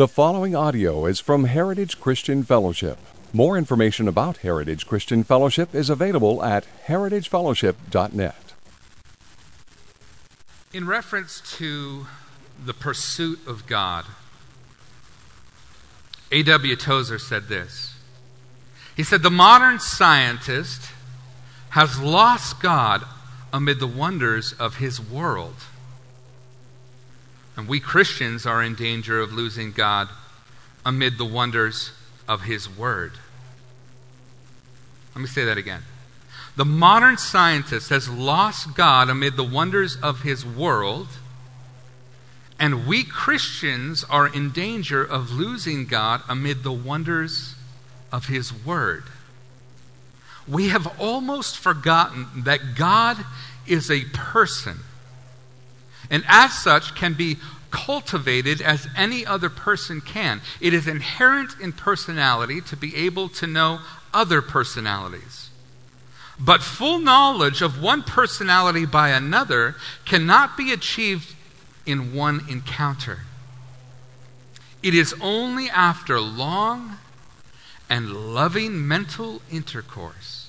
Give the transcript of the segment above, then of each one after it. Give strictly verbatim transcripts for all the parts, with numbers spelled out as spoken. The following audio is from Heritage Christian Fellowship. More information about Heritage Christian Fellowship is available at heritage fellowship dot net. In reference to the pursuit of God, A W Tozer said this. He said, "The modern scientist has lost God amid the wonders of his world. And we Christians are in danger of losing God amid the wonders of his word." Let me say that again. The modern scientist has lost God amid the wonders of his world, and we Christians are in danger of losing God amid the wonders of his word. We have almost forgotten that God is a person, and as such can be cultivated as any other person can. It is inherent in personality to be able to know other personalities. But full knowledge of one personality by another cannot be achieved in one encounter. It is only after long and loving mental intercourse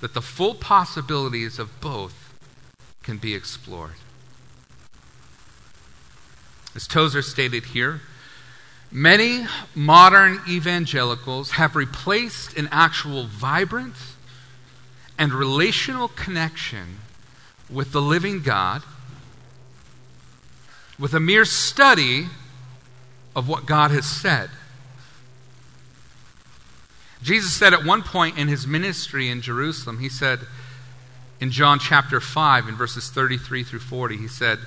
that the full possibilities of both can be explored. As Tozer stated here, many modern evangelicals have replaced an actual vibrant and relational connection with the living God with a mere study of what God has said. Jesus said at one point in his ministry in Jerusalem, he said in John chapter five, in verses thirty-three through forty, he said,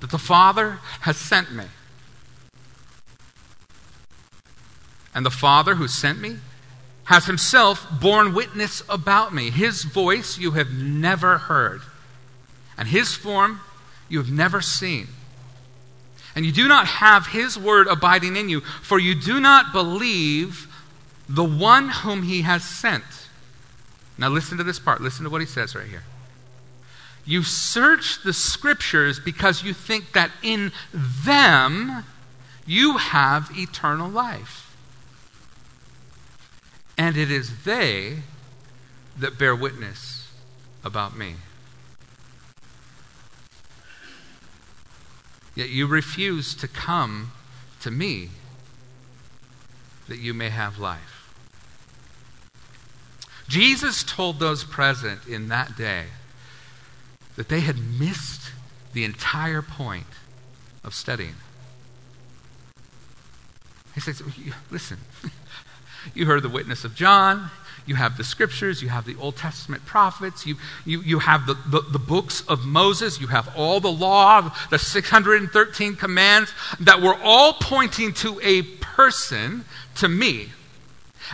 that the Father has sent me. And the Father who sent me has himself borne witness about me. His voice you have never heard, and his form you have never seen. And you do not have his word abiding in you, for you do not believe the one whom he has sent." Now listen to this part. Listen to what he says right here. "You search the scriptures because you think that in them you have eternal life. And it is they that bear witness about me. Yet you refuse to come to me that you may have life." Jesus told those present in that day that they had missed the entire point of studying. He says, "Listen, you heard the witness of John, you have the scriptures, you have the Old Testament prophets, you, you, you have the, the, the books of Moses, you have all the law, the six hundred thirteen commands that were all pointing to a person, to me.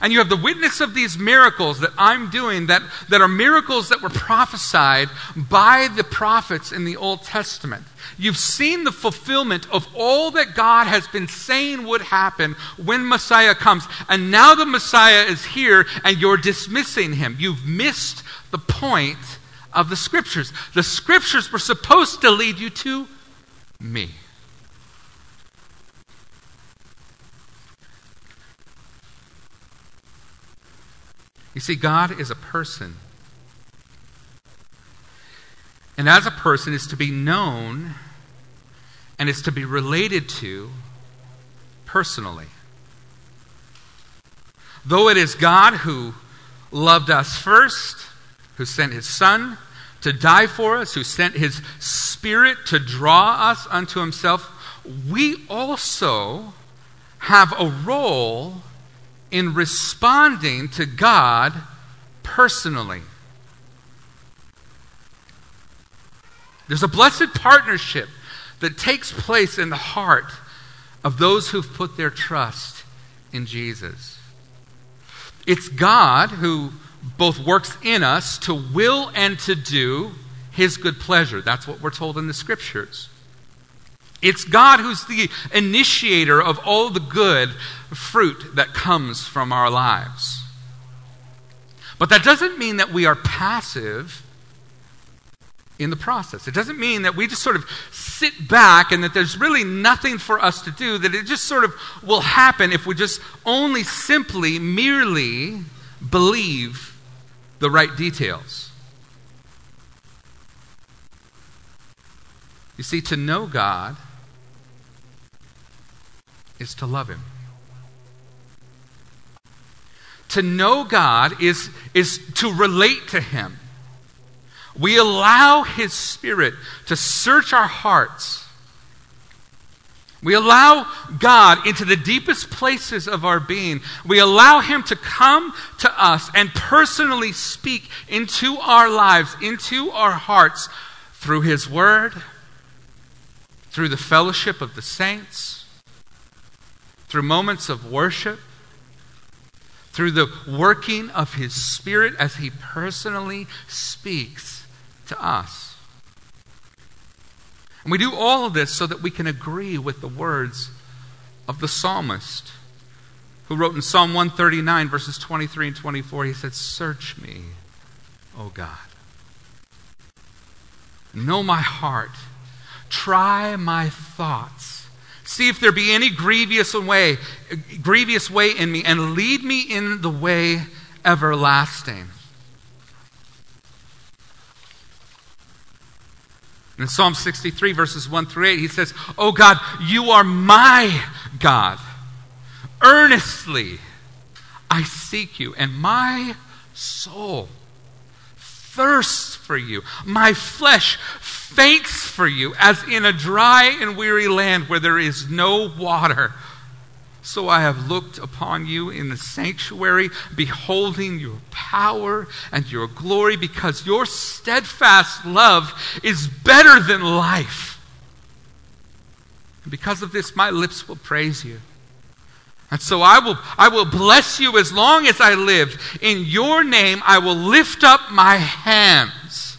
And you have the witness of these miracles that I'm doing that, that are miracles that were prophesied by the prophets in the Old Testament. You've seen the fulfillment of all that God has been saying would happen when Messiah comes. And now the Messiah is here and you're dismissing him. You've missed the point of the scriptures. The scriptures were supposed to lead you to me." You see, God is a person. And as a person is to be known and is to be related to personally. Though it is God who loved us first, who sent his Son to die for us, who sent his Spirit to draw us unto himself, we also have a role in responding to God personally. There's a blessed partnership that takes place in the heart of those who've put their trust in Jesus. It's God who both works in us to will and to do his good pleasure. That's what we're told in the Scriptures. It's God who's the initiator of all the good fruit that comes from our lives. But that doesn't mean that we are passive in the process. It doesn't mean that we just sort of sit back and that there's really nothing for us to do, that it just sort of will happen if we just only simply, merely believe the right details. You see, to know God is to love him. To know God is, is to relate to him. We allow his Spirit to search our hearts. We allow God into the deepest places of our being. We allow him to come to us and personally speak into our lives, into our hearts, through his word, through the fellowship of the saints, through moments of worship, through the working of his Spirit as he personally speaks to us. And we do all of this so that we can agree with the words of the psalmist who wrote in Psalm one thirty-nine, verses twenty-three and twenty-four, he said, "Search me, O God. Know my heart. Try my thoughts. See if there be any grievous way, grievous way in me, and lead me in the way everlasting." In Psalm sixty-three, verses one through eight, he says, "O God, you are my God. Earnestly I seek you, and my soul thirsts for you. My flesh faints for you, as in a dry and weary land where there is no water. So I have looked upon you in the sanctuary, beholding your power and your glory, because your steadfast love is better than life. And because of this, my lips will praise you. And so I will, I will bless you as long as I live. In your name I will lift up my hands.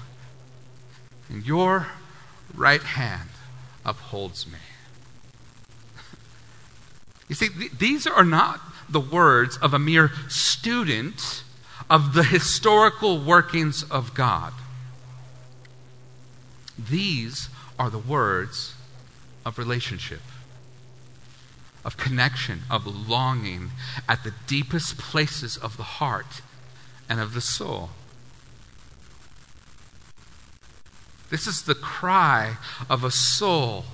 and your right hand upholds me." You see, th- these are not the words of a mere student of the historical workings of God. These are the words of relationship, of connection, of longing at the deepest places of the heart and of the soul. This is the cry of a soul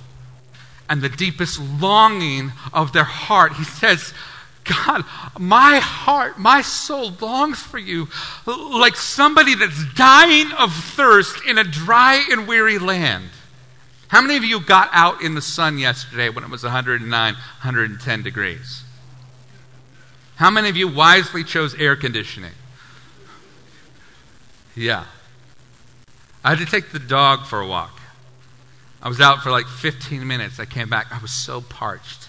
and the deepest longing of their heart. He says, "God, my heart, my soul longs for you like somebody that's dying of thirst in a dry and weary land." How many of you got out in the sun yesterday when it was one oh nine, one ten degrees? How many of you wisely chose air conditioning? Yeah. I had to take the dog for a walk. I was out for like fifteen minutes. I came back. I was so parched.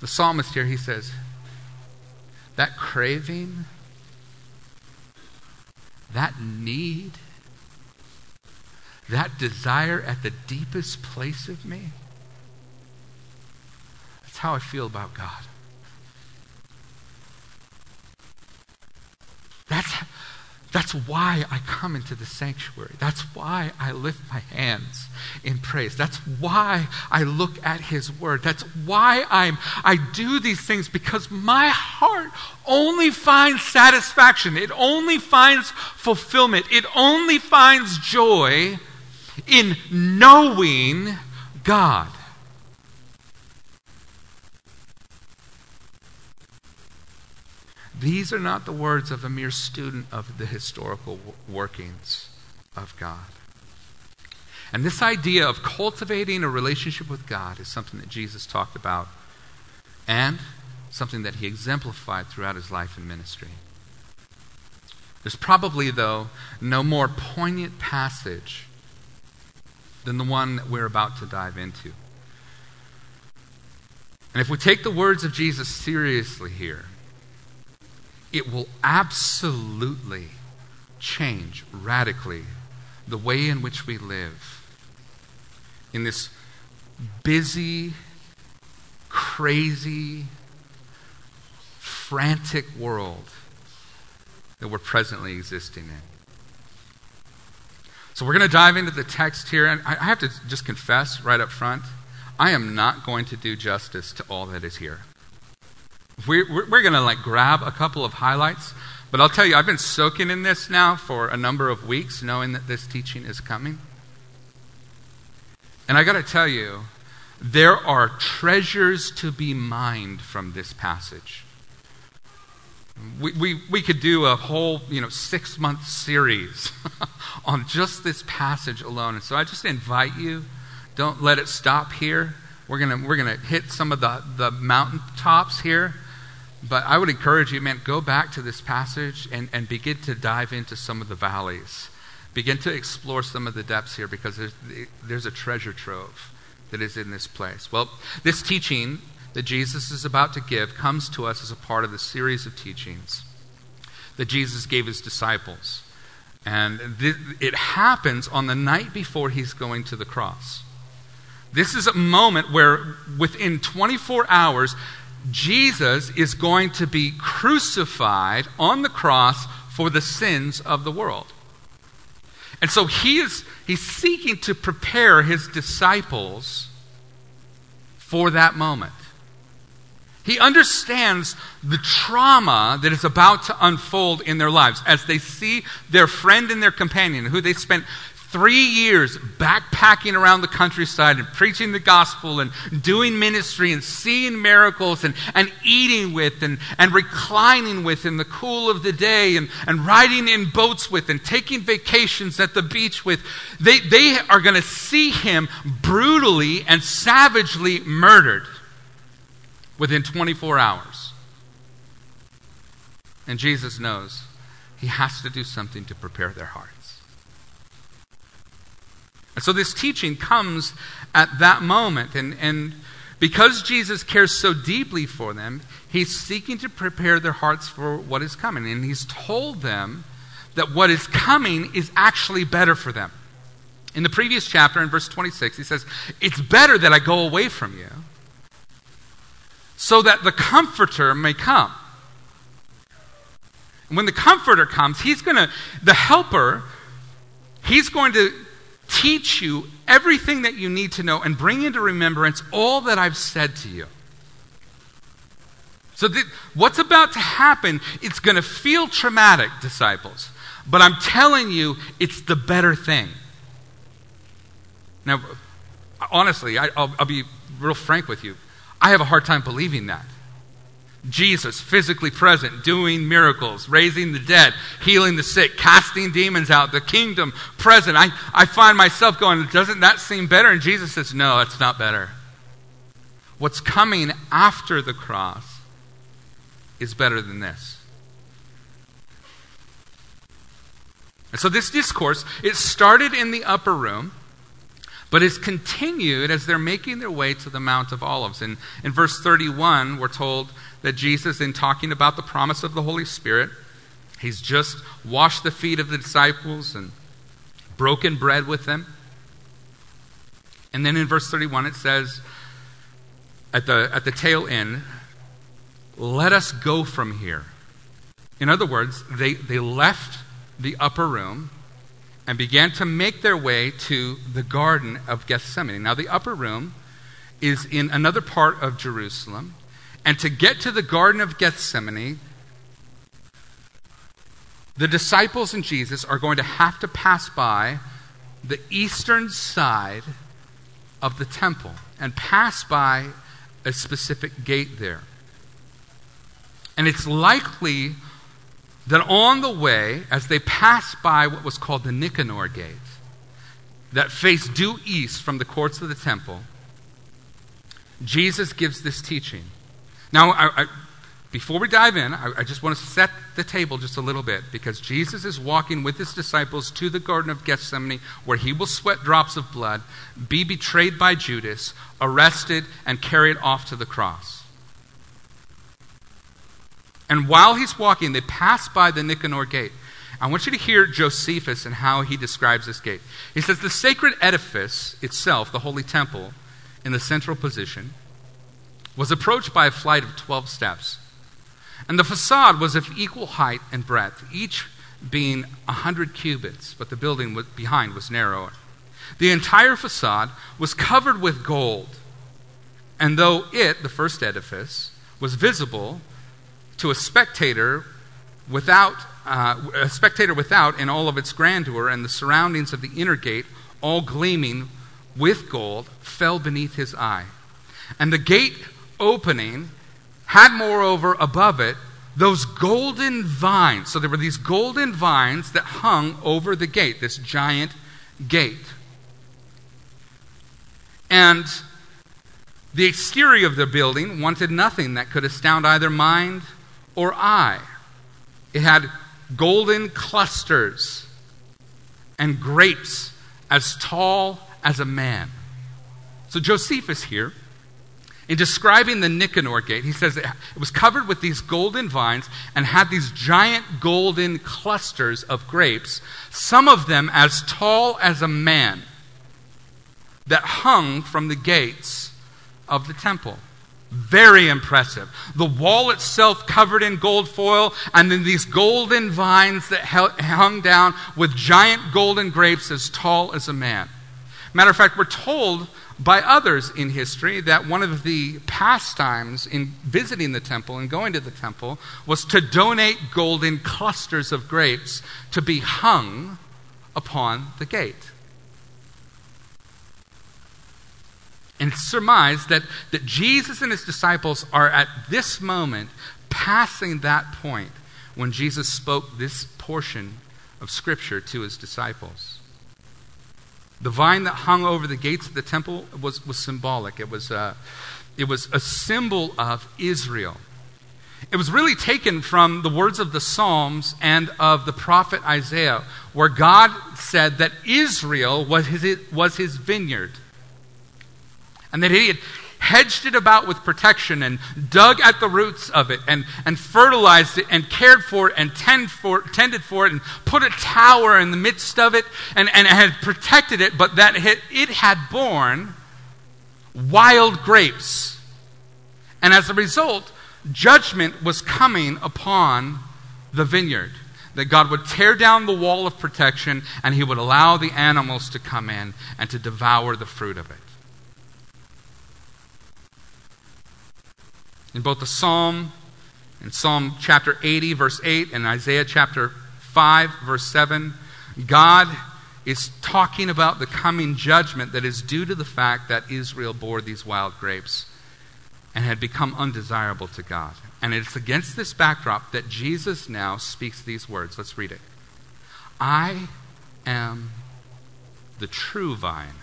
The psalmist here, he says, that craving, that need, that desire at the deepest place of me, that's how I feel about God. That's, that's why I come into the sanctuary. That's why I lift my hands in praise. That's why I look at his word. That's why I'm, I do these things, because my heart only finds satisfaction. It only finds fulfillment. It only finds joy in knowing God. These are not the words of a mere student of the historical workings of God. And this idea of cultivating a relationship with God is something that Jesus talked about and something that he exemplified throughout his life and ministry. There's probably, though, no more poignant passage than the one that we're about to dive into. And if we take the words of Jesus seriously here, it will absolutely change radically the way in which we live in this busy, crazy, frantic world that we're presently existing in. So we're going to dive into the text here, and I have to just confess right up front, I am not going to do justice to all that is here. We're, we're going to like grab a couple of highlights, but I'll tell you, I've been soaking in this now for a number of weeks, knowing that this teaching is coming. And I got to tell you, there are treasures to be mined from this passage. We, we, we could do a whole, you know, six-month series on just this passage alone. And so I just invite you, don't let it stop here. We're gonna we're gonna hit some of the, the mountaintops here. But I would encourage you, man, go back to this passage and, and begin to dive into some of the valleys. Begin to explore some of the depths here, because there's, there's a treasure trove that is in this place. Well, this teaching that Jesus is about to give comes to us as a part of the series of teachings that Jesus gave his disciples. And th- it happens on the night before he's going to the cross. This is a moment where within twenty-four hours, Jesus is going to be crucified on the cross for the sins of the world. And so he is he's seeking to prepare his disciples for that moment. He understands the trauma that is about to unfold in their lives as they see their friend and their companion, who they spent three years backpacking around the countryside and preaching the gospel and doing ministry and seeing miracles and, and eating with and, and reclining with in the cool of the day and, and riding in boats with and taking vacations at the beach with. They, they are going to see him brutally and savagely murdered within twenty-four hours. And Jesus knows he has to do something to prepare their hearts. And so this teaching comes at that moment. And, and because Jesus cares so deeply for them, he's seeking to prepare their hearts for what is coming. And he's told them that what is coming is actually better for them. In the previous chapter, in verse twenty-six, he says, "It's better that I go away from you so that the Comforter may come." And when the Comforter comes, he's going to, the Helper, he's going to teach you everything that you need to know and bring into remembrance all that I've said to you. So th- what's about to happen, it's going to feel traumatic, disciples. But I'm telling you, it's the better thing. Now, honestly, I, I'll, I'll be real frank with you. I have a hard time believing that. Jesus, physically present, doing miracles, raising the dead, healing the sick, casting demons out, the kingdom present. I, I find myself going, doesn't that seem better? And Jesus says, no, it's not better. What's coming after the cross is better than this. And so this discourse, it started in the upper room, but it's continued as they're making their way to the Mount of Olives. And in verse thirty-one, we're told that Jesus, in talking about the promise of the Holy Spirit, he's just washed the feet of the disciples and broken bread with them. And then in verse thirty-one, it says, at the, at the tail end, "Let us go from here." In other words, they, they left the upper room and began to make their way to the Garden of Gethsemane. Now, the upper room is in another part of Jerusalem. And to get to the Garden of Gethsemane, the disciples and Jesus are going to have to pass by the eastern side of the temple and pass by a specific gate there. And it's likely that on the way, as they passed by what was called the Nicanor Gate, that faced due east from the courts of the temple, Jesus gives this teaching. Now, I, I, before we dive in, I, I just want to set the table just a little bit, because Jesus is walking with his disciples to the Garden of Gethsemane, where he will sweat drops of blood, be betrayed by Judas, arrested, and carried off to the cross. And while he's walking, they pass by the Nicanor Gate. I want you to hear Josephus and how he describes this gate. He says, the sacred edifice itself, the holy temple, in the central position, was approached by a flight of twelve steps. And the facade was of equal height and breadth, each being a hundred cubits, but the building behind was narrower. The entire facade was covered with gold, and though it, the first edifice, was visible to a spectator without, uh, a spectator without in all of its grandeur, and the surroundings of the inner gate, all gleaming with gold, fell beneath his eye. And the gate opening had, moreover, above it, those golden vines. So there were these golden vines that hung over the gate, this giant gate. And the exterior of the building wanted nothing that could astound either mind or eye. It had golden clusters and grapes as tall as a man. So Josephus here, in describing the Nicanor Gate, he says it was covered with these golden vines and had these giant golden clusters of grapes, some of them as tall as a man, that hung from the gates of the temple. Very impressive. The wall itself covered in gold foil, and then these golden vines that hung down with giant golden grapes as tall as a man. Matter of fact, we're told by others in history that one of the pastimes in visiting the temple and going to the temple was to donate golden clusters of grapes to be hung upon the gate. And it's surmised that, that Jesus and his disciples are at this moment passing that point when Jesus spoke this portion of Scripture to his disciples. The vine that hung over the gates of the temple was, was symbolic. It was, a, it was a symbol of Israel. It was really taken from the words of the Psalms and of the prophet Isaiah, where God said that Israel was his, was his vineyard, and that he had hedged it about with protection and dug at the roots of it and, and fertilized it and cared for it and tend for, tended for it and put a tower in the midst of it and, and had protected it, but that it had borne wild grapes. And as a result, judgment was coming upon the vineyard, that God would tear down the wall of protection and he would allow the animals to come in and to devour the fruit of it. In both the Psalm, in Psalm chapter eighty, verse eight, and Isaiah chapter five, verse seven, God is talking about the coming judgment that is due to the fact that Israel bore these wild grapes and had become undesirable to God. And it's against this backdrop that Jesus now speaks these words. Let's read it. I am the true vine.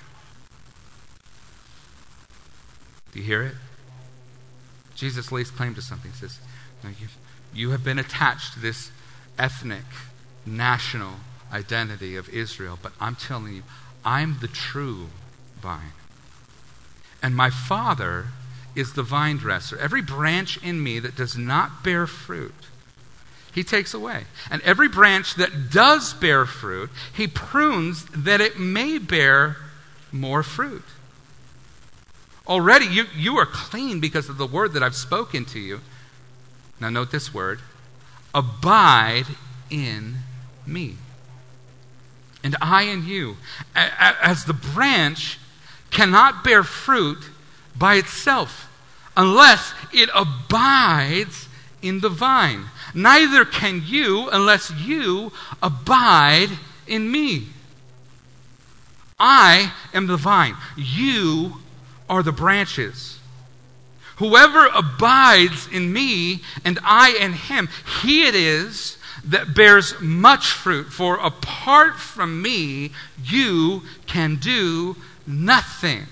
Do you hear it? Jesus lays claim to something. He says, no, you, you have been attached to this ethnic, national identity of Israel, but I'm telling you, I'm the true vine. And my Father is the vine dresser. Every branch in me that does not bear fruit, he takes away. And every branch that does bear fruit, he prunes that it may bear more fruit. Already you, you are clean because of the word that I've spoken to you. Now note this word. Abide in me. And I in you. As the branch cannot bear fruit by itself unless it abides in the vine. Neither can you unless you abide in me. I am the vine. You are the branches. Whoever abides in me and I in him, he it is that bears much fruit. For apart from me, you can do nothing.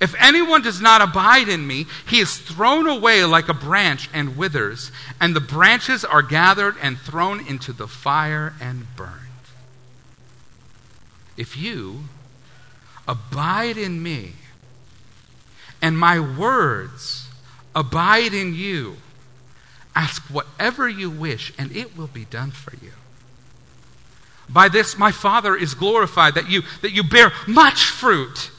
If anyone does not abide in me, he is thrown away like a branch and withers, and the branches are gathered and thrown into the fire and burned. If you abide in me, and my words abide in you, ask whatever you wish, and it will be done for you. By this my Father is glorified, that you that you bear much fruit,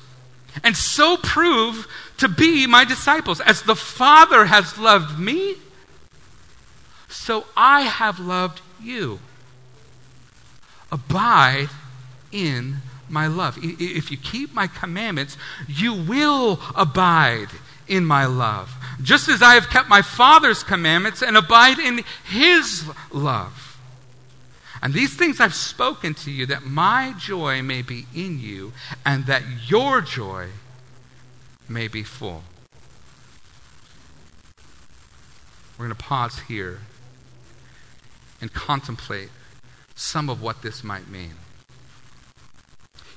and so prove to be my disciples. As the Father has loved me, so I have loved you. Abide in my love. If you keep my commandments, you will abide in my love, just as I have kept my Father's commandments and abide in his love. And these things I've spoken to you, that my joy may be in you, and that your joy may be full. We're going to pause here and contemplate some of what this might mean.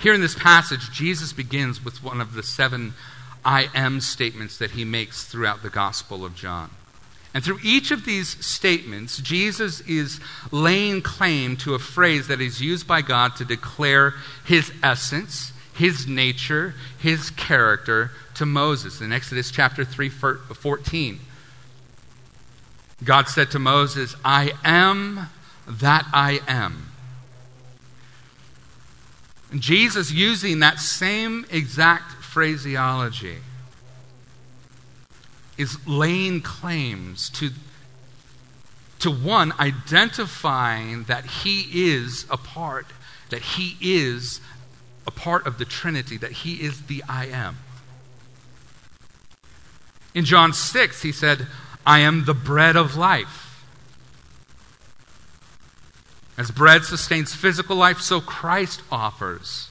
Here in this passage, Jesus begins with one of the seven I am statements that he makes throughout the Gospel of John. And through each of these statements, Jesus is laying claim to a phrase that is used by God to declare his essence, his nature, his character to Moses. In Exodus chapter three fourteen, God said to Moses, I am that I am. Jesus, using that same exact phraseology, is laying claims to, to one, identifying that he is a part, that he is a part of the Trinity, that he is the I am. In John six, he said, I am the bread of life. As bread sustains physical life, so Christ offers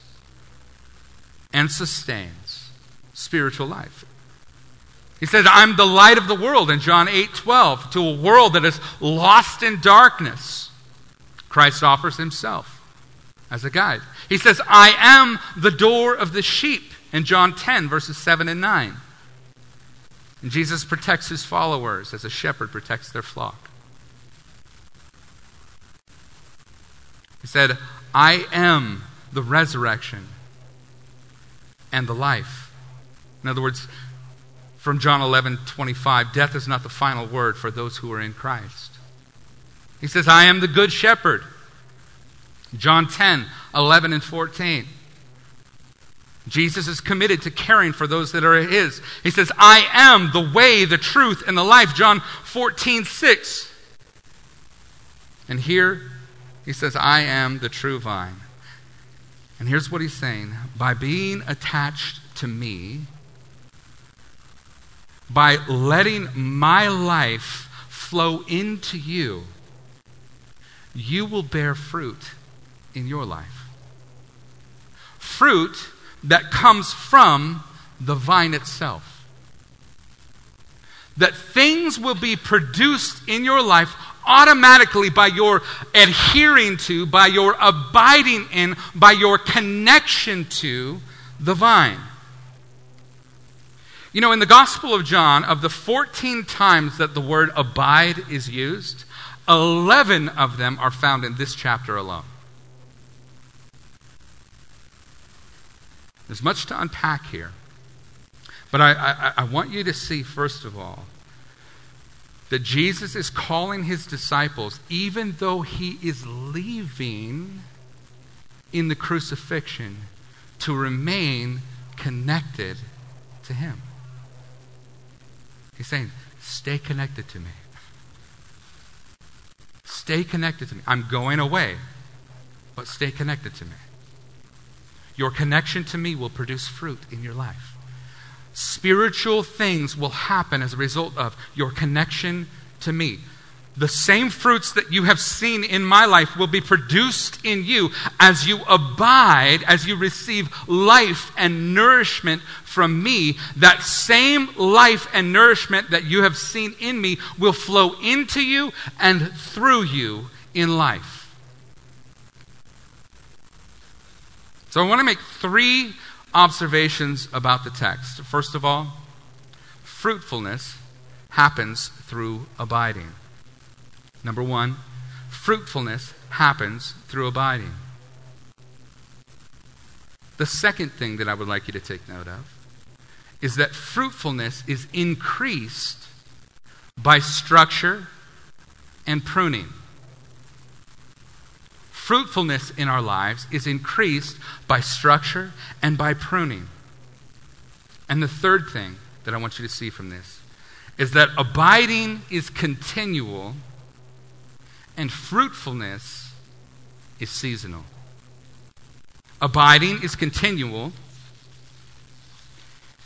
and sustains spiritual life. He says, I'm the light of the world in John eight twelve, to a world that is lost in darkness. Christ offers himself as a guide. He says, I am the door of the sheep in John ten, verses seven and nine. And Jesus protects his followers as a shepherd protects their flock. He said, I am the resurrection and the life. In other words, from John eleven twenty-five, death is not the final word for those who are in Christ. He says, I am the good shepherd. John ten eleven and fourteen. Jesus is committed to caring for those that are his. He says, I am the way, the truth, and the life. John fourteen six. And here, he says, I am the true vine. And here's what he's saying. By being attached to me, by letting my life flow into you, you will bear fruit in your life. Fruit that comes from the vine itself. That things will be produced in your life automatically by your adhering to, by your abiding in, by your connection to the vine. You know, in the Gospel of John, of the fourteen times that the word abide is used, eleven of them are found in this chapter alone. There's much to unpack here. But I, I, I want you to see, first of all, that Jesus is calling his disciples, even though he is leaving in the crucifixion, to remain connected to him. He's saying, stay connected to me. Stay connected to me. I'm going away, but stay connected to me. Your connection to me will produce fruit in your life. Spiritual things will happen as a result of your connection to me. the same fruits that you have seen in my life will be produced in you as you abide, as you receive life and nourishment from me. That same life and nourishment that you have seen in me will flow into you and through you in life. So I want to make three observations about the text. First of all, fruitfulness happens through abiding. Number one, fruitfulness happens through abiding. The second thing that I would like you to take note of is that fruitfulness is increased by structure and pruning. Fruitfulness in our lives is increased by structure and by pruning. And the third thing that I want you to see from this is that abiding is continual, and fruitfulness is seasonal. Abiding is continual,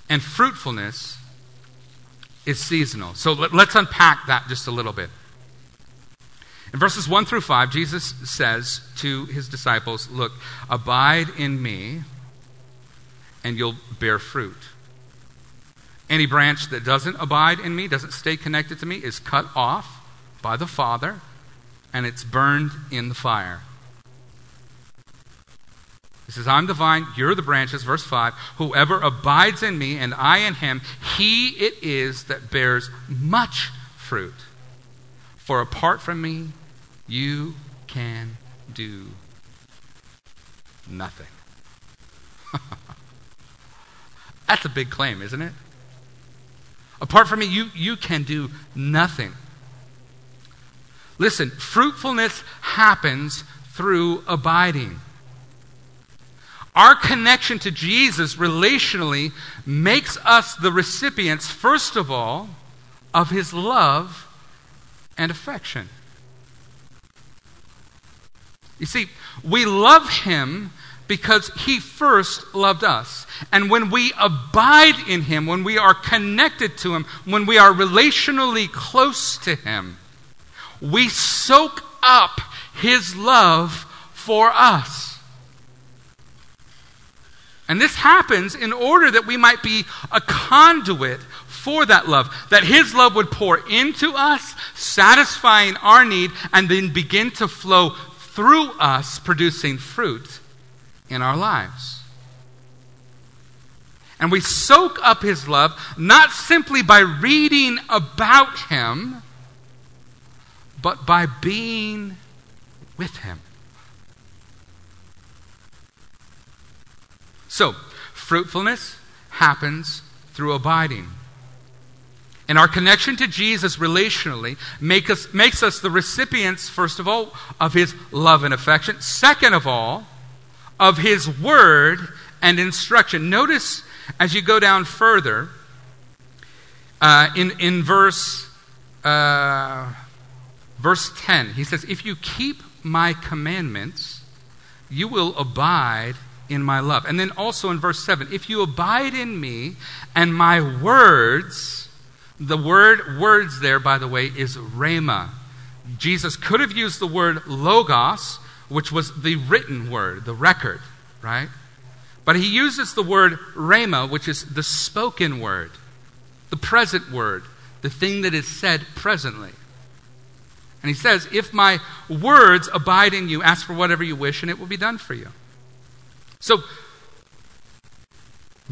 and fruitfulness is seasonal. So let, let's unpack that just a little bit. In verses one through five, Jesus says to his disciples, look, abide in me, and you'll bear fruit. Any branch that doesn't abide in me, doesn't stay connected to me, is cut off by the Father, and it's burned in the fire. He says, I'm the vine, you're the branches. Verse five, whoever abides in me and I in him, he it is that bears much fruit. For apart from me, you can do nothing. That's a big claim, isn't it? Apart from me, you, you can do nothing. Listen, fruitfulness happens through abiding. Our connection to Jesus relationally makes us the recipients, first of all, of his love and affection. You see, we love him because he first loved us. And when we abide in him, when we are connected to him, when we are relationally close to him, we soak up his love for us. And this happens in order that we might be a conduit for that love, that his love would pour into us, satisfying our need, and then begin to flow through us, producing fruit in our lives. And we soak up his love not simply by reading about him, but by being with him. So, fruitfulness happens through abiding. And our connection to Jesus relationally make us, makes us the recipients, first of all, of his love and affection. Second of all, of his word and instruction. Notice as you go down further, uh, in, in verse... Uh, Verse ten, he says, if you keep my commandments, you will abide in my love. And then also in verse seven, if you abide in me and my words, the word words there, by the way, is rhema. Jesus could have used the word logos, which was the written word, the record, right? But he uses the word rhema, which is the spoken word, the present word, the thing that is said presently. And he says, if my words abide in you, ask for whatever you wish, and it will be done for you. So,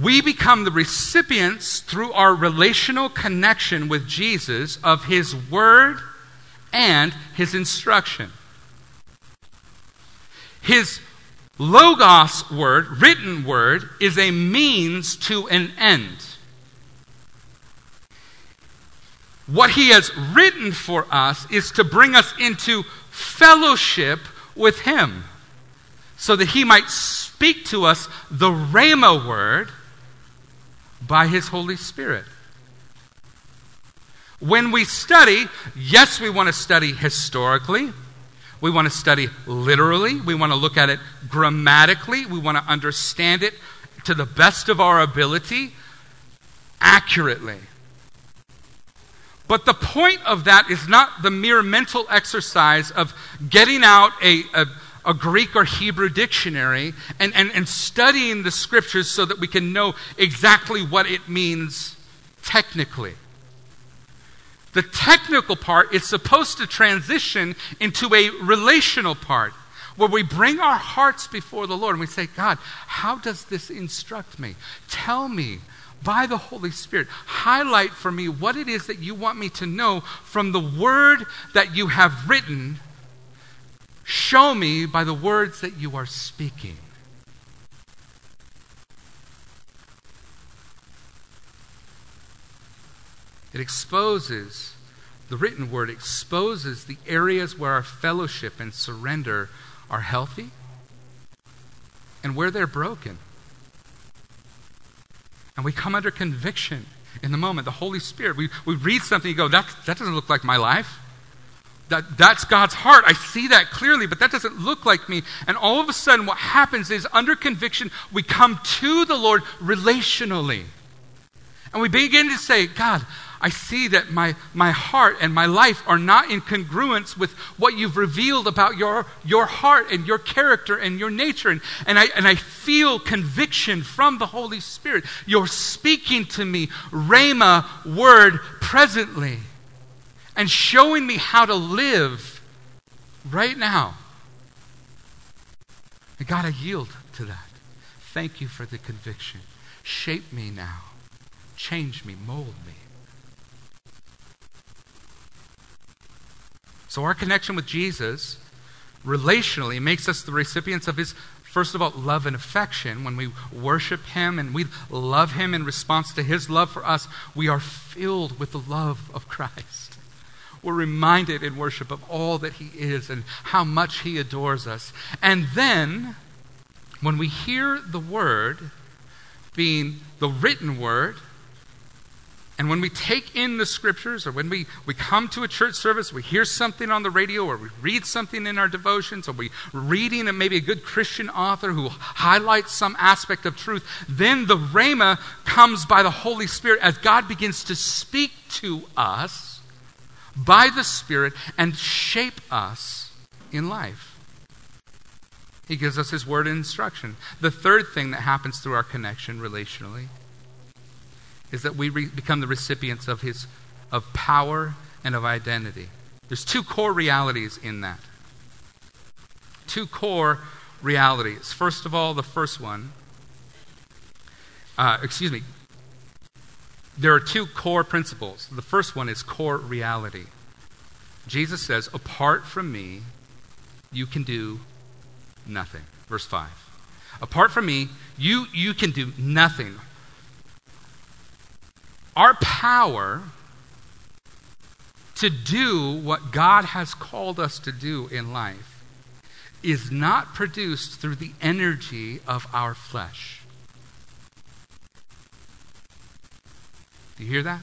we become the recipients through our relational connection with Jesus of his word and his instruction. His logos word, written word, is a means to an end. What he has written for us is to bring us into fellowship with him so that he might speak to us the Rhema word by his Holy Spirit. When we study, yes, we want to study historically. We want to study literally. We want to look at it grammatically. We want to understand it to the best of our ability accurately. But the point of that is not the mere mental exercise of getting out a, a, a Greek or Hebrew dictionary and, and, and studying the scriptures so that we can know exactly what it means technically. The technical part is supposed to transition into a relational part where we bring our hearts before the Lord and we say, God, how does this instruct me? Tell me by the Holy Spirit. Highlight for me what it is that you want me to know from the word that you have written. Show me by the words that you are speaking. It exposes, the written word exposes the areas where our fellowship and surrender are healthy and where they're broken. And we come under conviction in the moment. The Holy Spirit, we, we read something, you go, that, that doesn't look like my life. That, that's God's heart. I see that clearly, but that doesn't look like me. And all of a sudden what happens is under conviction, we come to the Lord relationally. And we begin to say, God, I see that my, my heart and my life are not in congruence with what you've revealed about your, your heart and your character and your nature. And, and, I, and I feel conviction from the Holy Spirit. You're speaking to me, Rhema word, presently, and showing me how to live right now. And God, I yield to that. Thank you for the conviction. Shape me now. Change me, mold me. So our connection with Jesus relationally makes us the recipients of his, first of all, love and affection. When we worship him and we love him in response to his love for us, we are filled with the love of Christ. We're reminded in worship of all that he is and how much he adores us. And then, when we hear the word, being the written word, and when we take in the scriptures, or when we, we come to a church service, we hear something on the radio, or we read something in our devotions, or we're reading maybe a good Christian author who highlights some aspect of truth, then the Rhema comes by the Holy Spirit as God begins to speak to us by the Spirit and shape us in life. He gives us his word and instruction. The third thing that happens through our connection relationally is that we re- become the recipients of his of power and of identity. There's two core realities in that. Two core realities. First of all, the first one, uh, excuse me, there are two core principles. The first one is core reality. Jesus says, apart from me, you can do nothing. Verse five. Apart from me, you, you can do nothing. Our power to do what God has called us to do in life is not produced through the energy of our flesh. Do you hear that?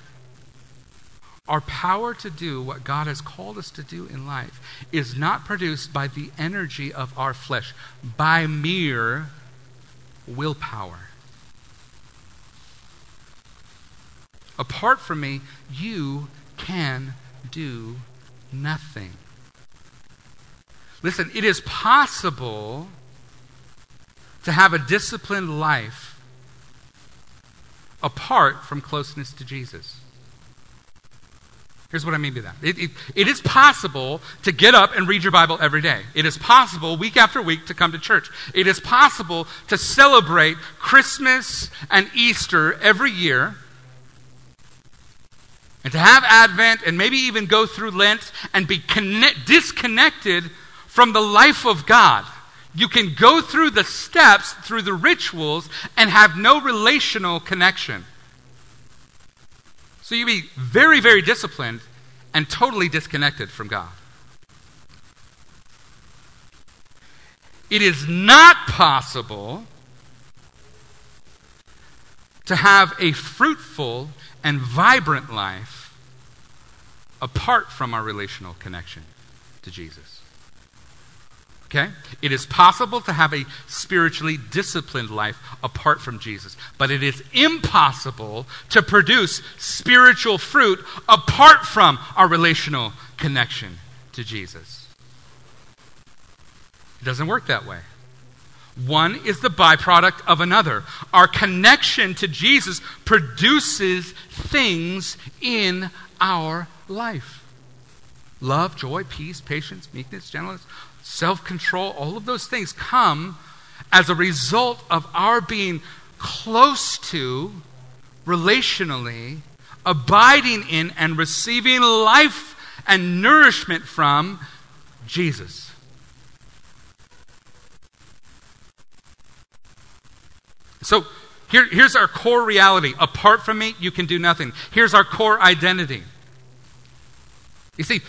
Our power to do what God has called us to do in life is not produced by the energy of our flesh, by mere willpower. Apart from me, you can do nothing. Listen, it is possible to have a disciplined life apart from closeness to Jesus. Here's what I mean by that. It, it, it is possible to get up and read your Bible every day. It is possible week after week to come to church. It is possible to celebrate Christmas and Easter every year and to have Advent and maybe even go through Lent and be connect, disconnected from the life of God. You can go through the steps, through the rituals, and have no relational connection. So you'd be very, very disciplined and totally disconnected from God. It is not possible to have a fruitful and vibrant life apart from our relational connection to Jesus. Okay? It is possible to have a spiritually disciplined life apart from Jesus, but it is impossible to produce spiritual fruit apart from our relational connection to Jesus. It doesn't work that way. One is the byproduct of another. Our connection to Jesus produces things in our life. Love, joy, peace, patience, meekness, gentleness, self-control, all of those things come as a result of our being close to, relationally, abiding in and receiving life and nourishment from Jesus. So here, here's our core reality. Apart from me, you can do nothing. Here's our core identity. You see,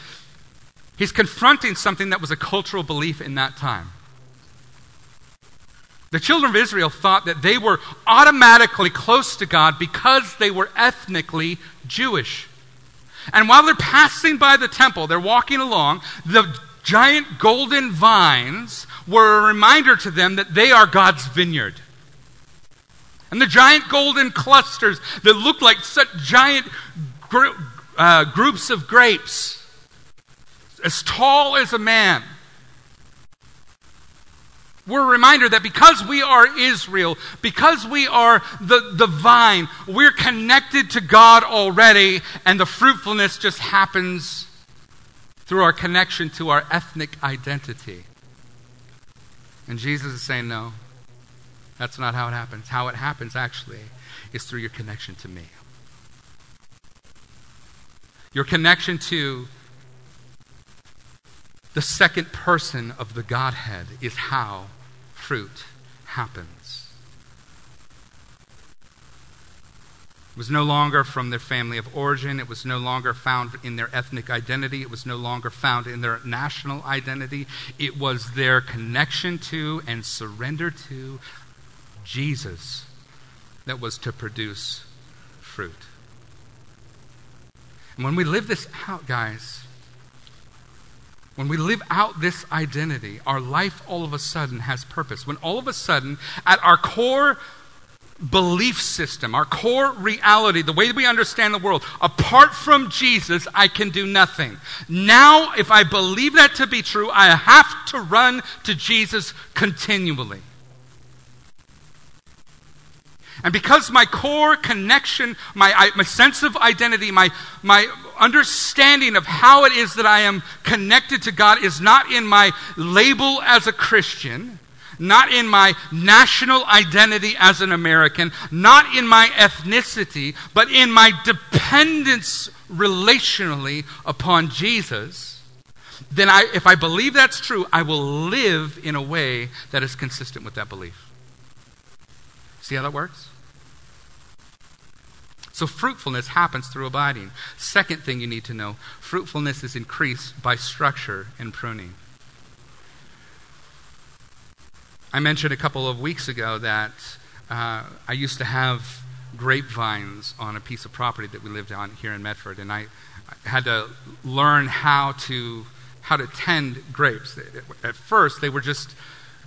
he's confronting something that was a cultural belief in that time. The children of Israel thought that they were automatically close to God because they were ethnically Jewish. And while they're passing by the temple, they're walking along, the giant golden vines were a reminder to them that they are God's vineyard. And the giant golden clusters that looked like such giant gr- uh, groups of grapes, as tall as a man, were a reminder that because we are Israel, because we are the, the vine, we're connected to God already, and the fruitfulness just happens through our connection to our ethnic identity. And Jesus is saying, no. That's not how it happens. How it happens, actually, is through your connection to me. Your connection to the second person of the Godhead is how fruit happens. It was no longer from their family of origin. It was no longer found in their ethnic identity. It was no longer found in their national identity. It was their connection to and surrender to Jesus that was to produce fruit. And when we live this out, guys, when we live out this identity, our life all of a sudden has purpose. When all of a sudden, at our core belief system, our core reality, the way that we understand the world, apart from Jesus, I can do nothing. Now, if I believe that to be true, I have to run to Jesus continually. And because my core connection, my, my sense of identity, my, my understanding of how it is that I am connected to God is not in my label as a Christian, not in my national identity as an American, not in my ethnicity, but in my dependence relationally upon Jesus, then I, if I believe that's true, I will live in a way that is consistent with that belief. See how that works? So fruitfulness happens through abiding. Second thing you need to know, fruitfulness is increased by structure and pruning. I mentioned a couple of weeks ago that uh, I used to have grapevines on a piece of property that we lived on here in Medford, and I had to learn how to how to tend grapes. At first, they were just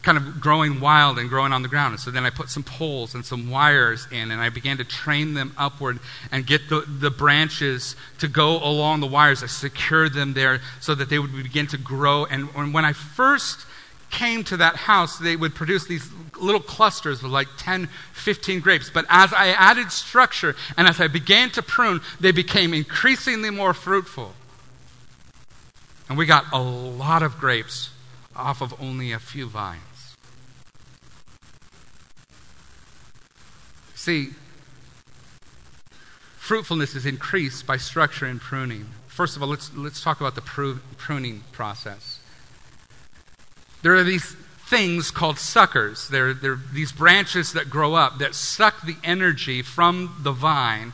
kind of growing wild and growing on the ground. And so then I put some poles and some wires in, and I began to train them upward and get the, the branches to go along the wires. I secured them there so that they would begin to grow. And when I first came to that house, they would produce these little clusters of like ten, fifteen grapes. But as I added structure and as I began to prune, they became increasingly more fruitful. And we got a lot of grapes off of only a few vines. See, fruitfulness is increased by structure and pruning. First of all, let's let's talk about the pru- pruning process. There are these things called suckers. There, there are these branches that grow up that suck the energy from the vine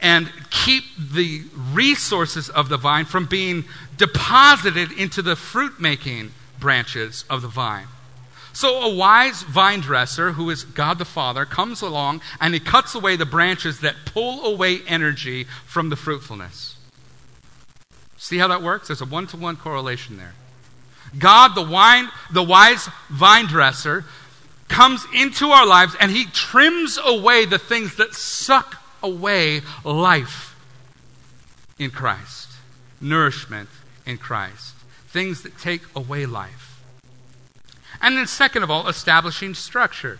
and keep the resources of the vine from being deposited into the fruit-making branches of the vine. So a wise vine dresser, who is God the Father, comes along and he cuts away the branches that pull away energy from the fruitfulness. See how that works? There's a one-to-one correlation there. God, the wine, the wise vine dresser, comes into our lives and he trims away the things that suck away life in Christ, nourishment in Christ, things that take away life. And then second of all, establishing structure.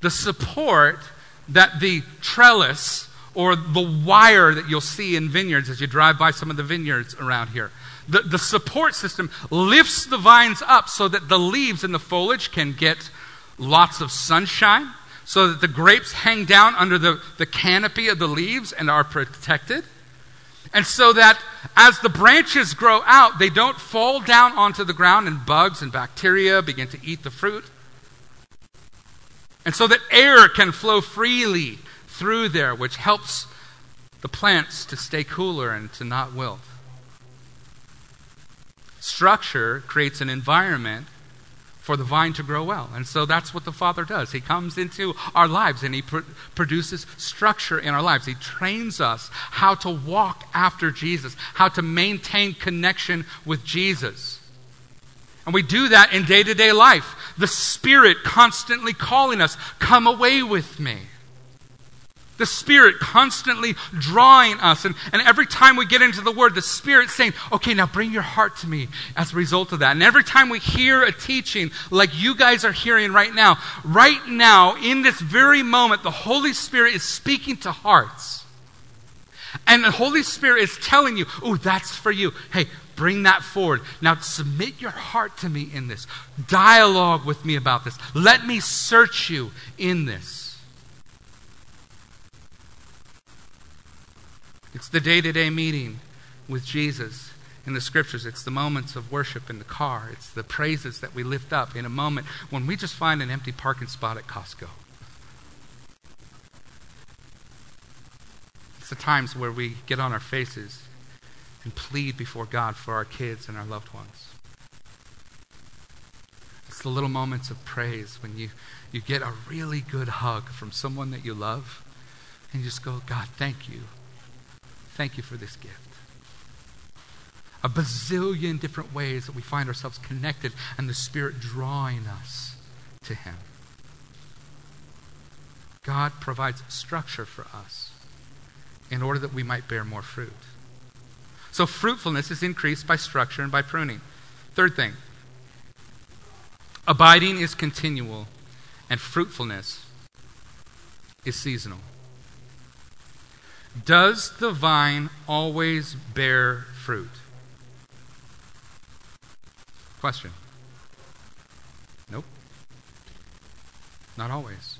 The support that the trellis or the wire that you'll see in vineyards as you drive by some of the vineyards around here. The, the support system lifts the vines up so that the leaves and the foliage can get lots of sunshine, so that the grapes hang down under the, the canopy of the leaves and are protected. And so that as the branches grow out, they don't fall down onto the ground and bugs and bacteria begin to eat the fruit. And so that air can flow freely through there, which helps the plants to stay cooler and to not wilt. Structure creates an environment for the vine to grow well. And so that's what the Father does. He comes into our lives and he pr- produces structure in our lives. He trains us how to walk after Jesus, how to maintain connection with Jesus. And we do that in day-to-day life. The Spirit constantly calling us, come away with me. The Spirit constantly drawing us. And, and every time we get into the Word, the Spirit's saying, okay, now bring your heart to me as a result of that. And every time we hear a teaching like you guys are hearing right now, right now, in this very moment, the Holy Spirit is speaking to hearts. And the Holy Spirit is telling you, oh, that's for you. Hey, bring that forward. Now submit your heart to me in this. Dialogue with me about this. Let me search you in this. It's the day-to-day meeting with Jesus in the Scriptures. It's the moments of worship in the car. It's the praises that we lift up in a moment when we just find an empty parking spot at Costco. It's the times where we get on our faces and plead before God for our kids and our loved ones. It's the little moments of praise when you, you get a really good hug from someone that you love and you just go, God, thank you. Thank you for this gift. A bazillion different ways that we find ourselves connected and the Spirit drawing us to Him. God provides structure for us in order that we might bear more fruit. So fruitfulness is increased by structure and by pruning. Third thing, abiding is continual and fruitfulness is seasonal. Does the vine always bear fruit? Question. Nope. Not always.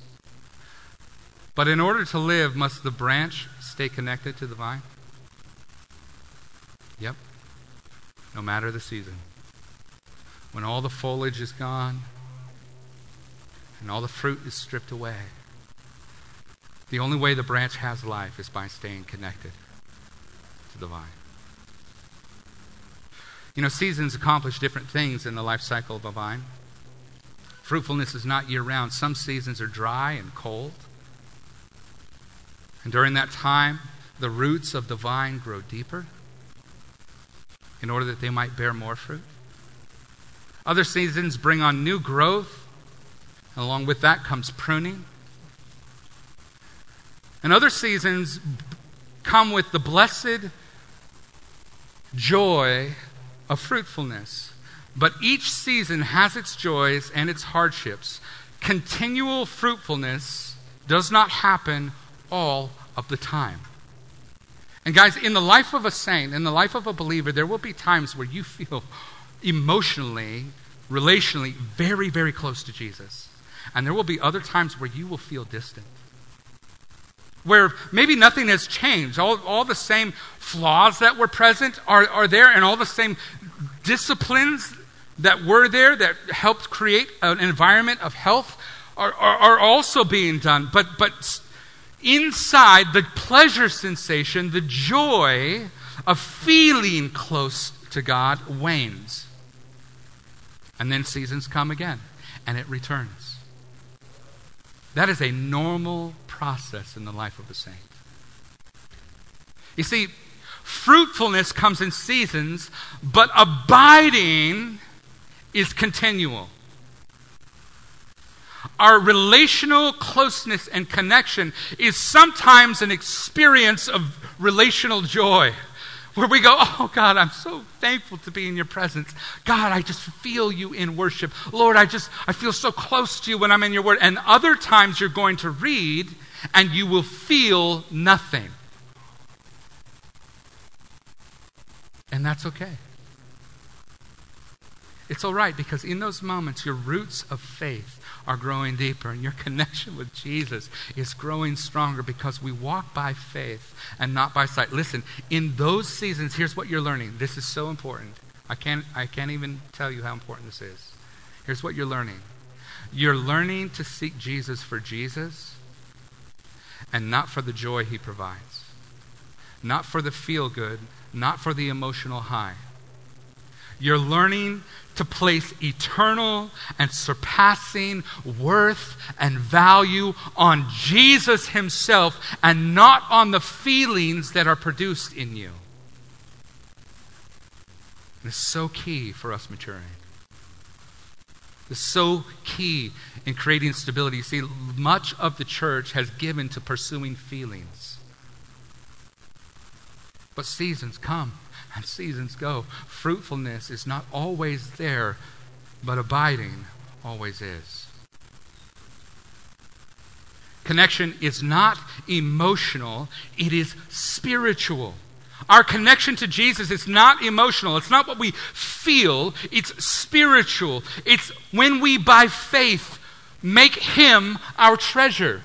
But in order to live, must the branch stay connected to the vine? Yep. No matter the season. When all the foliage is gone and all the fruit is stripped away, the only way the branch has life is by staying connected to the vine. You know, seasons accomplish different things in the life cycle of a vine. Fruitfulness is not year-round. Some seasons are dry and cold. And during that time, the roots of the vine grow deeper in order that they might bear more fruit. Other seasons bring on new growth, and along with that comes pruning. And other seasons come with the blessed joy of fruitfulness. But each season has its joys and its hardships. Continual fruitfulness does not happen all of the time. And guys, in the life of a saint, in the life of a believer, there will be times where you feel emotionally, relationally, very, very close to Jesus. And there will be other times where you will feel distant, where maybe nothing has changed. All, all the same flaws that were present are, are there, and all the same disciplines that were there that helped create an environment of health are, are, are also being done. But, but inside, the pleasure sensation, the joy of feeling close to God wanes. And then seasons come again, and it returns. That is a normal process in the life of a saint. You see, Fruitfulness comes in seasons, but abiding is continual. Our relational closeness and connection is sometimes an experience of relational joy, where we go, oh God, I'm so thankful to be in your presence. God, I just feel you in worship. Lord, I just, I feel so close to you when I'm in your word. And other times you're going to read and you will feel nothing. And that's okay. It's all right, because in those moments, your roots of faith are growing deeper and your connection with Jesus is growing stronger, because we walk by faith and not by sight. Listen, in those seasons, here's what you're learning. This is so important. I can't, I can't even tell you how important this is. Here's what you're learning. You're learning to seek Jesus for Jesus and not for the joy he provides, not for the feel good, not for the emotional high. You're learning to place eternal and surpassing worth and value on Jesus himself and not on the feelings that are produced in you. And it's so key for us maturing. It's so key in creating stability. You see, much of the church has given to pursuing feelings. But seasons come and seasons go. Fruitfulness is not always there, but abiding always is. Connection is not emotional, it is spiritual. Our connection to Jesus is not emotional. It's not what we feel, it's spiritual. It's when we, by faith, make him our treasure.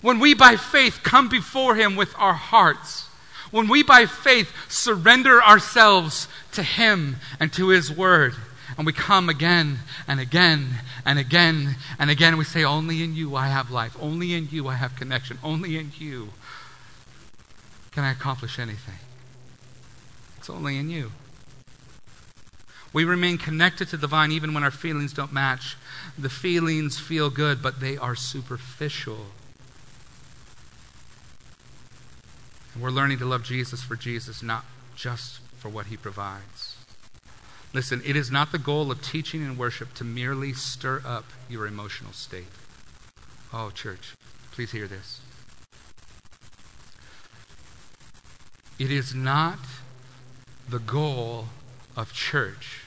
When we, by faith, come before him with our hearts. When we, by faith, surrender ourselves to him and to his word, and we come again and again and again and again, we say, only in you I have life. Only in you I have connection. Only in you can I accomplish anything. It's only in you. We remain connected to the vine even when our feelings don't match. The feelings feel good, but they are superficial. We're learning to love Jesus for Jesus, not just for what he provides. Listen, it is not the goal of teaching and worship to merely stir up your emotional state. Oh, church, please hear this. It is not the goal of church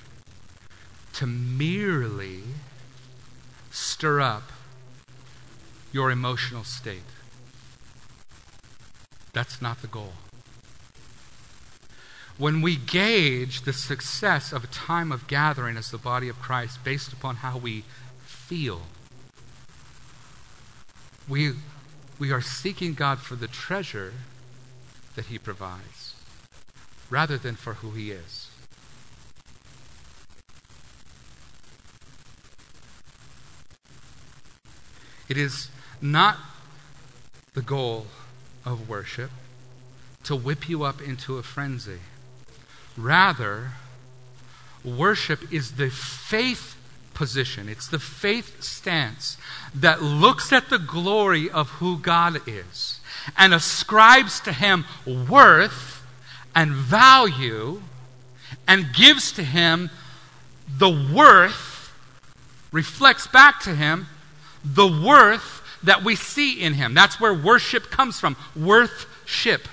to merely stir up your emotional state. That's not the goal. When we gauge the success of a time of gathering as the body of Christ based upon how we feel, we, we are seeking God for the treasure that he provides rather than for who he is. It is not the goal of worship to whip you up into a frenzy. Rather, worship is the faith position. It's the faith stance that looks at the glory of who God is and ascribes to him worth and value and gives to him the worth, reflects back to him the worth that we see in him. That's where worship comes from. Worth-ship.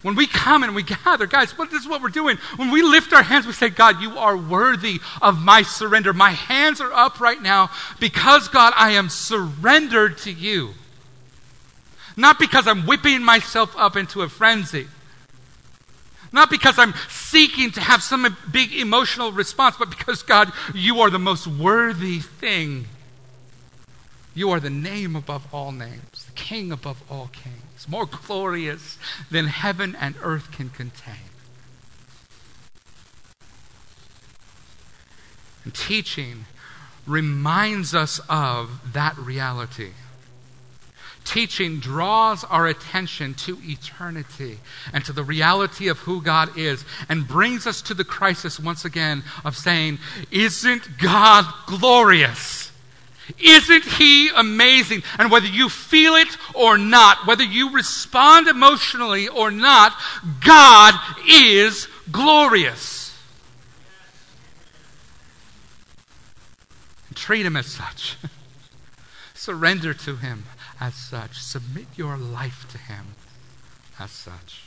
When we come and we gather, guys, what, this is what we're doing. When we lift our hands, we say, God, you are worthy of my surrender. My hands are up right now because, God, I am surrendered to you. Not because I'm whipping myself up into a frenzy. Not because I'm seeking to have some big emotional response, but because, God, you are the most worthy thing. You are the name above all names, the King above all kings, more glorious than heaven and earth can contain. And teaching reminds us of that reality. Teaching draws our attention to eternity and to the reality of who God is, and brings us to the crisis once again of saying, isn't God glorious? Isn't he amazing? And whether you feel it or not, whether you respond emotionally or not, God is glorious. And treat him as such. Surrender to him as such. Submit your life to him as such.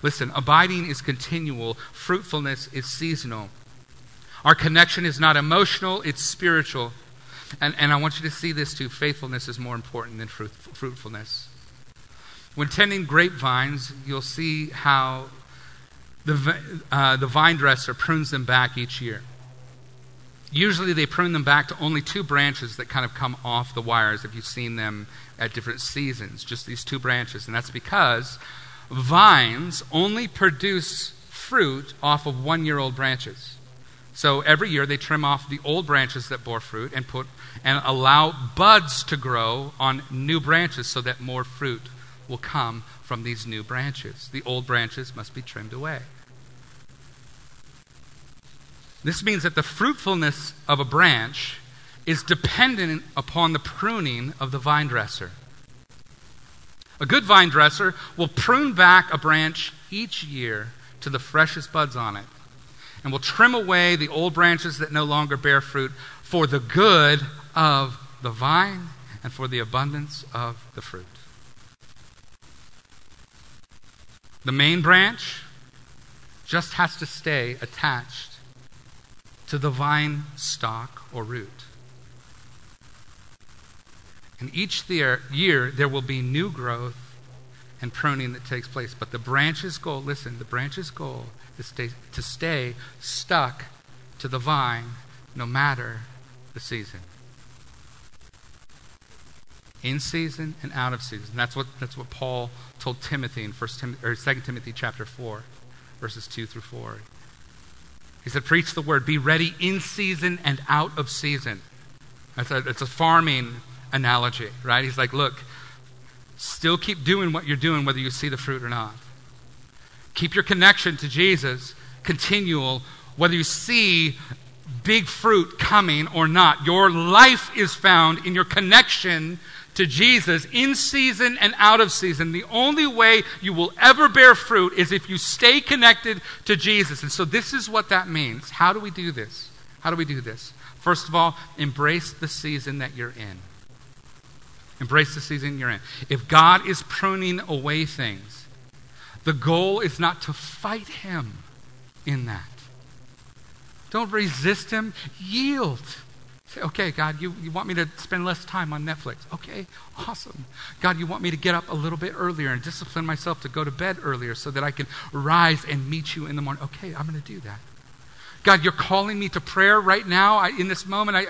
Listen, abiding is continual. Fruitfulness is seasonal. Our connection is not emotional, it's spiritual. And, and I want you to see this too. Faithfulness is more important than fruit, fruitfulness. When tending grapevines, you'll see how the, uh, the vine dresser prunes them back each year. Usually they prune them back to only two branches that kind of come off the wires if you've seen them at different seasons, just these two branches. And that's because vines only produce fruit off of one-year-old branches. So every year they trim off the old branches that bore fruit and put and allow buds to grow on new branches so that more fruit will come from these new branches. The old branches must be trimmed away. This means that the fruitfulness of a branch is dependent upon the pruning of the vine dresser. A good vine dresser will prune back a branch each year to the freshest buds on it, and will trim away the old branches that no longer bear fruit for the good of the vine and for the abundance of the fruit. The main branch just has to stay attached to the vine stalk or root. And each year, year there will be new growth and pruning that takes place. But the branch's goal, listen, the branch's goal is stay, to stay stuck to the vine no matter the season. In season and out of season. That's what that's what Paul told Timothy in First Tim, or Second Timothy chapter four, verses two through four. He said, preach the word, be ready in season and out of season. That's a, that's a farming analogy, right? He's like, look, still keep doing what you're doing whether you see the fruit or not. Keep your connection to Jesus continual whether you see big fruit coming or not. Your life is found in your connection to Jesus in season and out of season. The only way you will ever bear fruit is if you stay connected to Jesus. And so this is what that means. How do we do this? How do we do this? First of all, embrace the season that you're in. Embrace the season you're in. If God is pruning away things, the goal is not to fight him in that. Don't resist him. Yield. Say, okay, God, you, you want me to spend less time on Netflix. Okay, awesome. God, you want me to get up a little bit earlier and discipline myself to go to bed earlier so that I can rise and meet you in the morning. Okay, I'm going to do that. God, you're calling me to prayer right now. I, in this moment, I,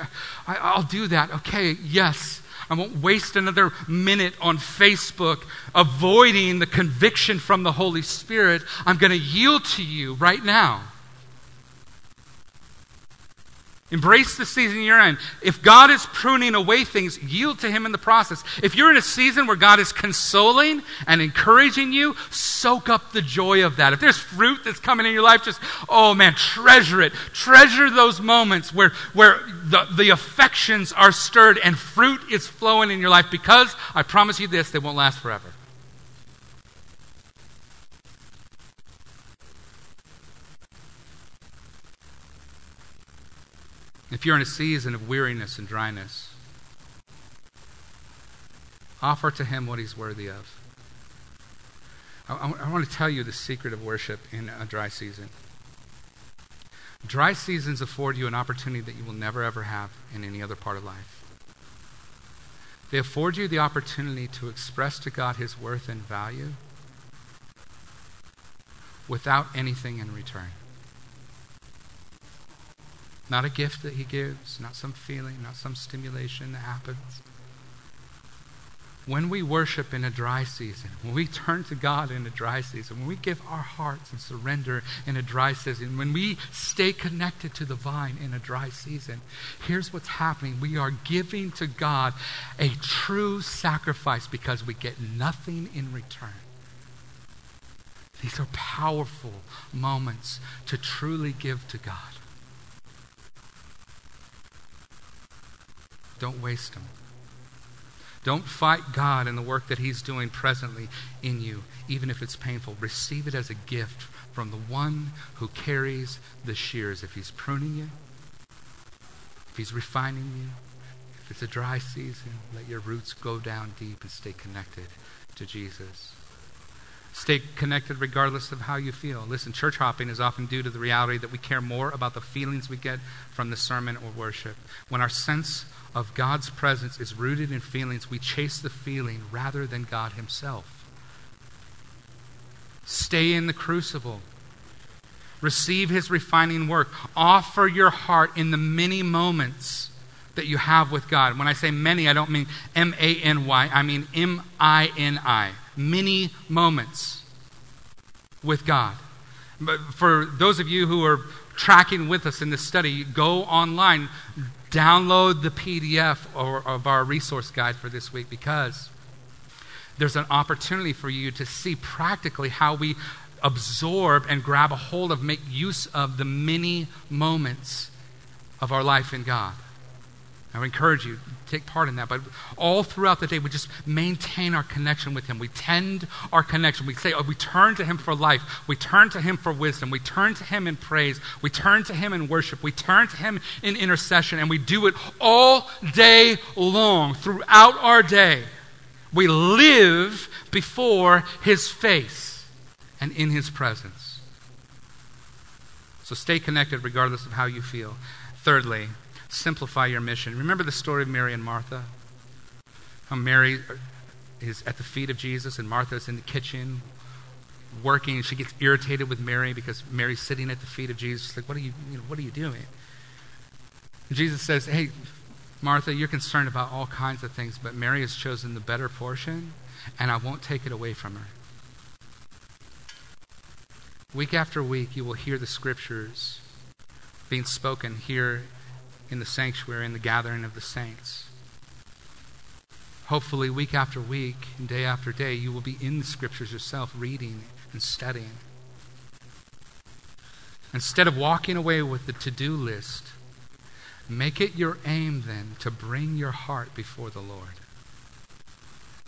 I, I'll do that. Okay, yes. I won't waste another minute on Facebook avoiding the conviction from the Holy Spirit. I'm going to yield to you right now. Embrace the season you're in. If God is pruning away things, yield to him in the process. If you're in a season where God is consoling and encouraging you, soak up the joy of that. If there's fruit that's coming in your life, just, oh man, treasure it. Treasure those moments where, where the, the affections are stirred and fruit is flowing in your life, because I promise you this, they won't last forever. If you're in a season of weariness and dryness, offer to him what he's worthy of. I, I, I want to tell you the secret of worship in a dry season. Dry seasons afford you an opportunity that you will never ever have in any other part of life. They afford you the opportunity to express to God his worth and value without anything in return. Not a gift that he gives, not some feeling, not some stimulation that happens. When we worship in a dry season, when we turn to God in a dry season, when we give our hearts and surrender in a dry season, when we stay connected to the vine in a dry season, here's what's happening. We are giving to God a true sacrifice because we get nothing in return. These are powerful moments to truly give to God. Don't waste them. Don't fight God in the work that he's doing presently in you, even if it's painful. Receive it as a gift from the one who carries the shears. If he's pruning you, if he's refining you, if it's a dry season, let your roots go down deep and stay connected to Jesus. Stay connected regardless of how you feel. Listen, church hopping is often due to the reality that we care more about the feelings we get from the sermon or worship. When our sense of God's presence is rooted in feelings, we chase the feeling rather than God himself. Stay in the crucible. Receive his refining work. Offer your heart in the many moments that you have with God. When I say many, I don't mean M A N Y. I mean M I N I. Many moments with God. But for those of you who are tracking with us in this study, go online, download the P D F or, of our resource guide for this week, because there's an opportunity for you to see practically how we absorb and grab a hold of, make use of the many moments of our life in God. I would encourage you to take part in that. But all throughout the day, we just maintain our connection with him. We tend our connection. We say, oh, we turn to him for life. We turn to him for wisdom. We turn to him in praise. We turn to him in worship. We turn to him in intercession. And we do it all day long, throughout our day. We live before his face and in his presence. So stay connected regardless of how you feel. Thirdly, simplify your mission. Remember the story of Mary and Martha? How Mary is at the feet of Jesus and Martha's in the kitchen working. She gets irritated with Mary because Mary's sitting at the feet of Jesus. She's like, what are you, you know, what are you doing? And Jesus says, hey, Martha, you're concerned about all kinds of things, but Mary has chosen the better portion, and I won't take it away from her. Week after week, you will hear the scriptures being spoken here in the sanctuary, in the gathering of the saints. Hopefully, week after week and day after day, you will be in the scriptures yourself, reading and studying. Instead of walking away with the to-do list, make it your aim then to bring your heart before the Lord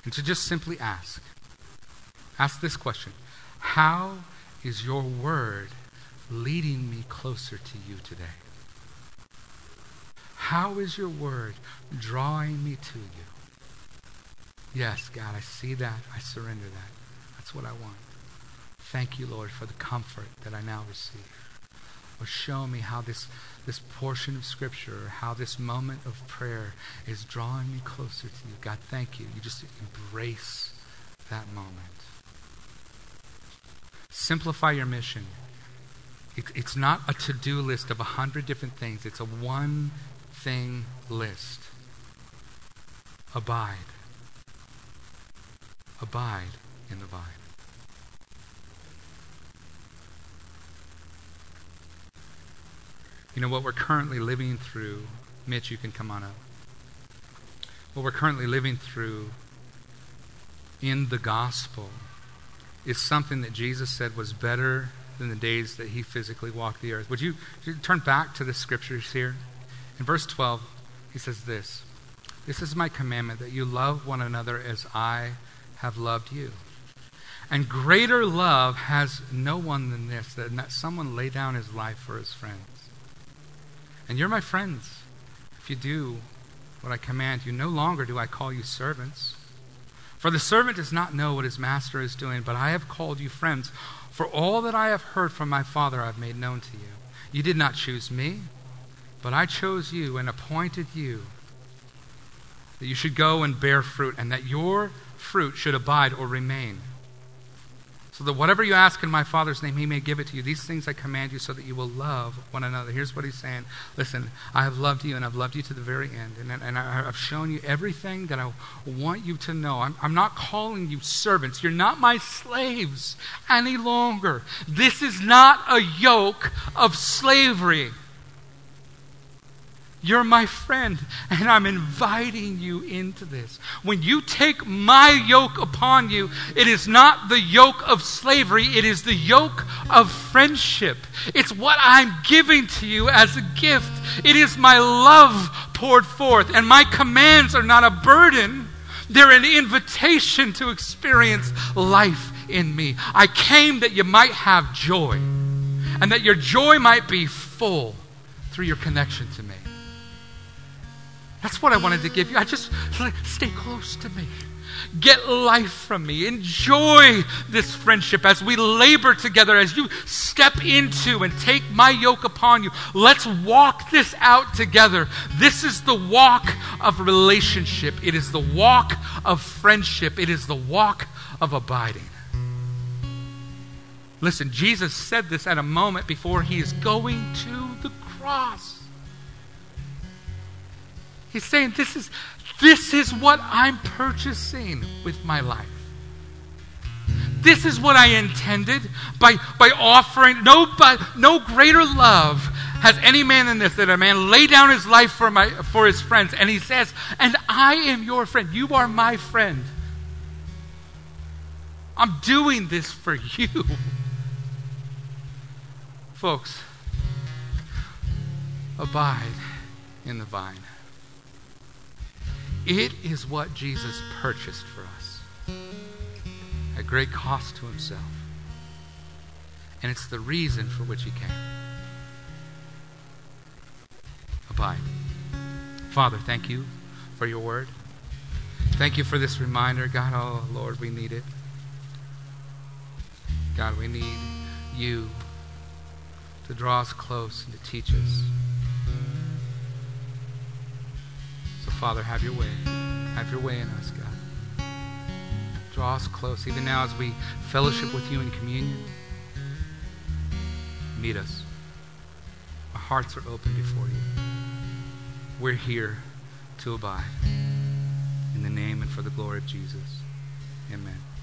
and to just simply ask. Ask this question: how is your word leading me closer to you today? How is your word drawing me to you? Yes, God, I see that. I surrender that. That's what I want. Thank you, Lord, for the comfort that I now receive. Or show me how this, this portion of Scripture, how this moment of prayer is drawing me closer to you. God, thank you. You just embrace that moment. Simplify your mission. It, it's not a to-do list of a hundred different things. It's a one thing list. Abide. Abide in the vine. You know what we're currently living through, Mitch, you can come on up. What we're currently living through in the gospel is something that Jesus said was better than the days that he physically walked the earth. Would you, would you turn back to the scriptures here? In verse twelve, he says this: "This is my commandment, that you love one another as I have loved you. And greater love has no one than this, than that someone lay down his life for his friends. And you're my friends if you do what I command you. No longer do I call you servants, for the servant does not know what his master is doing, but I have called you friends, for all that I have heard from my Father I have made known to you. You did not choose me, but I chose you and appointed you that you should go and bear fruit, and that your fruit should abide or remain, so that whatever you ask in my Father's name, he may give it to you. These things I command you so that you will love one another." Here's what he's saying. Listen, I have loved you, and I've loved you to the very end. And, and I, I've shown you everything that I want you to know. I'm, I'm not calling you servants. You're not my slaves any longer. This is not a yoke of slavery. You're my friend, and I'm inviting you into this. When you take my yoke upon you, it is not the yoke of slavery. It is the yoke of friendship. It's what I'm giving to you as a gift. It is my love poured forth, and my commands are not a burden. They're an invitation to experience life in me. I came that you might have joy, and that your joy might be full through your connection to me. That's what I wanted to give you. I just, stay close to me. Get life from me. Enjoy this friendship as we labor together, as you step into and take my yoke upon you. Let's walk this out together. This is the walk of relationship. It is the walk of friendship. It is the walk of abiding. Listen, Jesus said this at a moment before he is going to the cross. He's saying, this is, this is what I'm purchasing with my life. This is what I intended by, by offering. No, no greater love has any man than this, that a man lay down his life for, my, for his friends. And he says, and I am your friend. You are my friend. I'm doing this for you. Folks, abide in the vine. It is what Jesus purchased for us at great cost to himself. And it's the reason for which he came. Abide. Father, thank you for your word. Thank you for this reminder, God. Oh, Lord, we need it. God, we need you to draw us close and to teach us. Father, have your way. Have your way in us, God. Draw us close, even now as we fellowship with you in communion. Meet us. Our hearts are open before you. We're here to abide. In the name and for the glory of Jesus. Amen.